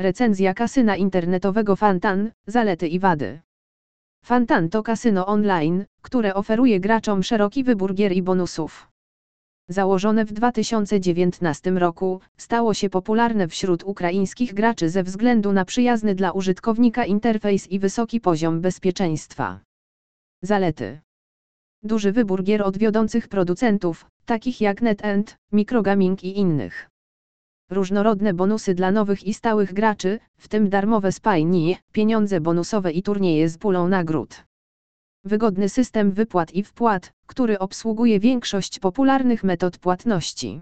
Recenzja kasyna internetowego Fontan, zalety i wady. Fontan to kasyno online, które oferuje graczom szeroki wybór gier i bonusów. Założone w 2019 roku, stało się popularne wśród ukraińskich graczy ze względu na przyjazny dla użytkownika interfejs i wysoki poziom bezpieczeństwa. Zalety: duży wybór gier od wiodących producentów, takich jak NetEnt, Microgaming i innych. Różnorodne bonusy dla nowych i stałych graczy, w tym darmowe spajnie, pieniądze bonusowe i turnieje z pulą nagród. Wygodny system wypłat i wpłat, który obsługuje większość popularnych metod płatności.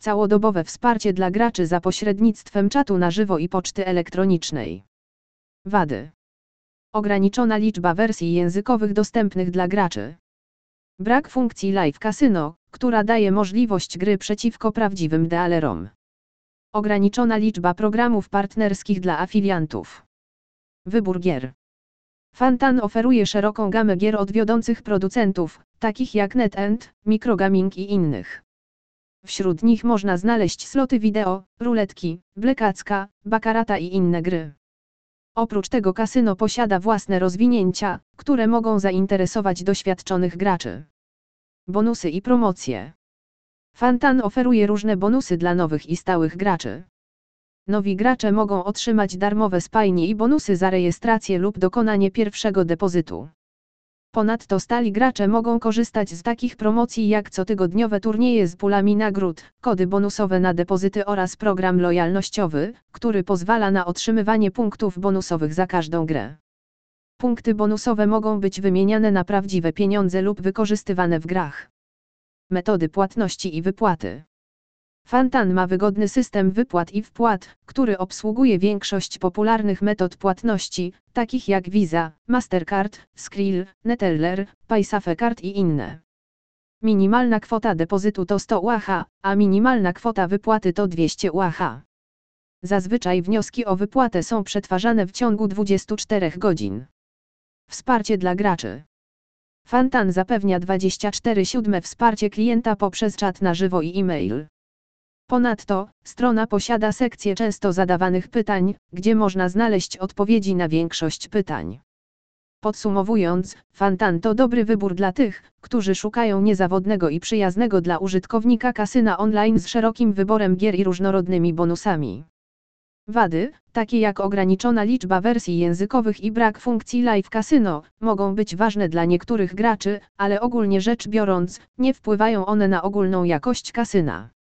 Całodobowe wsparcie dla graczy za pośrednictwem czatu na żywo i poczty elektronicznej. Wady: ograniczona liczba wersji językowych dostępnych dla graczy. Brak funkcji live casino, która daje możliwość gry przeciwko prawdziwym dealerom. Ograniczona liczba programów partnerskich dla afiliantów. Wybór gier. Fontan oferuje szeroką gamę gier od wiodących producentów, takich jak NetEnt, Microgaming i innych. Wśród nich można znaleźć sloty wideo, ruletki, blekacka, bakarata i inne gry. Oprócz tego kasyno posiada własne rozwinięcia, które mogą zainteresować doświadczonych graczy. Bonusy i promocje. Fontan oferuje różne bonusy dla nowych i stałych graczy. Nowi gracze mogą otrzymać darmowe spajnie i bonusy za rejestrację lub dokonanie pierwszego depozytu. Ponadto stali gracze mogą korzystać z takich promocji jak cotygodniowe turnieje z pulami nagród, kody bonusowe na depozyty oraz program lojalnościowy, który pozwala na otrzymywanie punktów bonusowych za każdą grę. Punkty bonusowe mogą być wymieniane na prawdziwe pieniądze lub wykorzystywane w grach. Metody płatności i wypłaty. Fontan ma wygodny system wypłat i wpłat, który obsługuje większość popularnych metod płatności, takich jak Visa, Mastercard, Skrill, Neteller, PaysafeCard i inne. Minimalna kwota depozytu to 100 UAH, a minimalna kwota wypłaty to 200 UAH. Zazwyczaj wnioski o wypłatę są przetwarzane w ciągu 24 godzin. Wsparcie dla graczy. Fontan zapewnia 24/7 wsparcie klienta poprzez czat na żywo i e-mail. Ponadto, strona posiada sekcję często zadawanych pytań, gdzie można znaleźć odpowiedzi na większość pytań. Podsumowując, Fontan to dobry wybór dla tych, którzy szukają niezawodnego i przyjaznego dla użytkownika kasyna online z szerokim wyborem gier i różnorodnymi bonusami. Wady, takie jak ograniczona liczba wersji językowych i brak funkcji live casino, mogą być ważne dla niektórych graczy, ale ogólnie rzecz biorąc, nie wpływają one na ogólną jakość kasyna.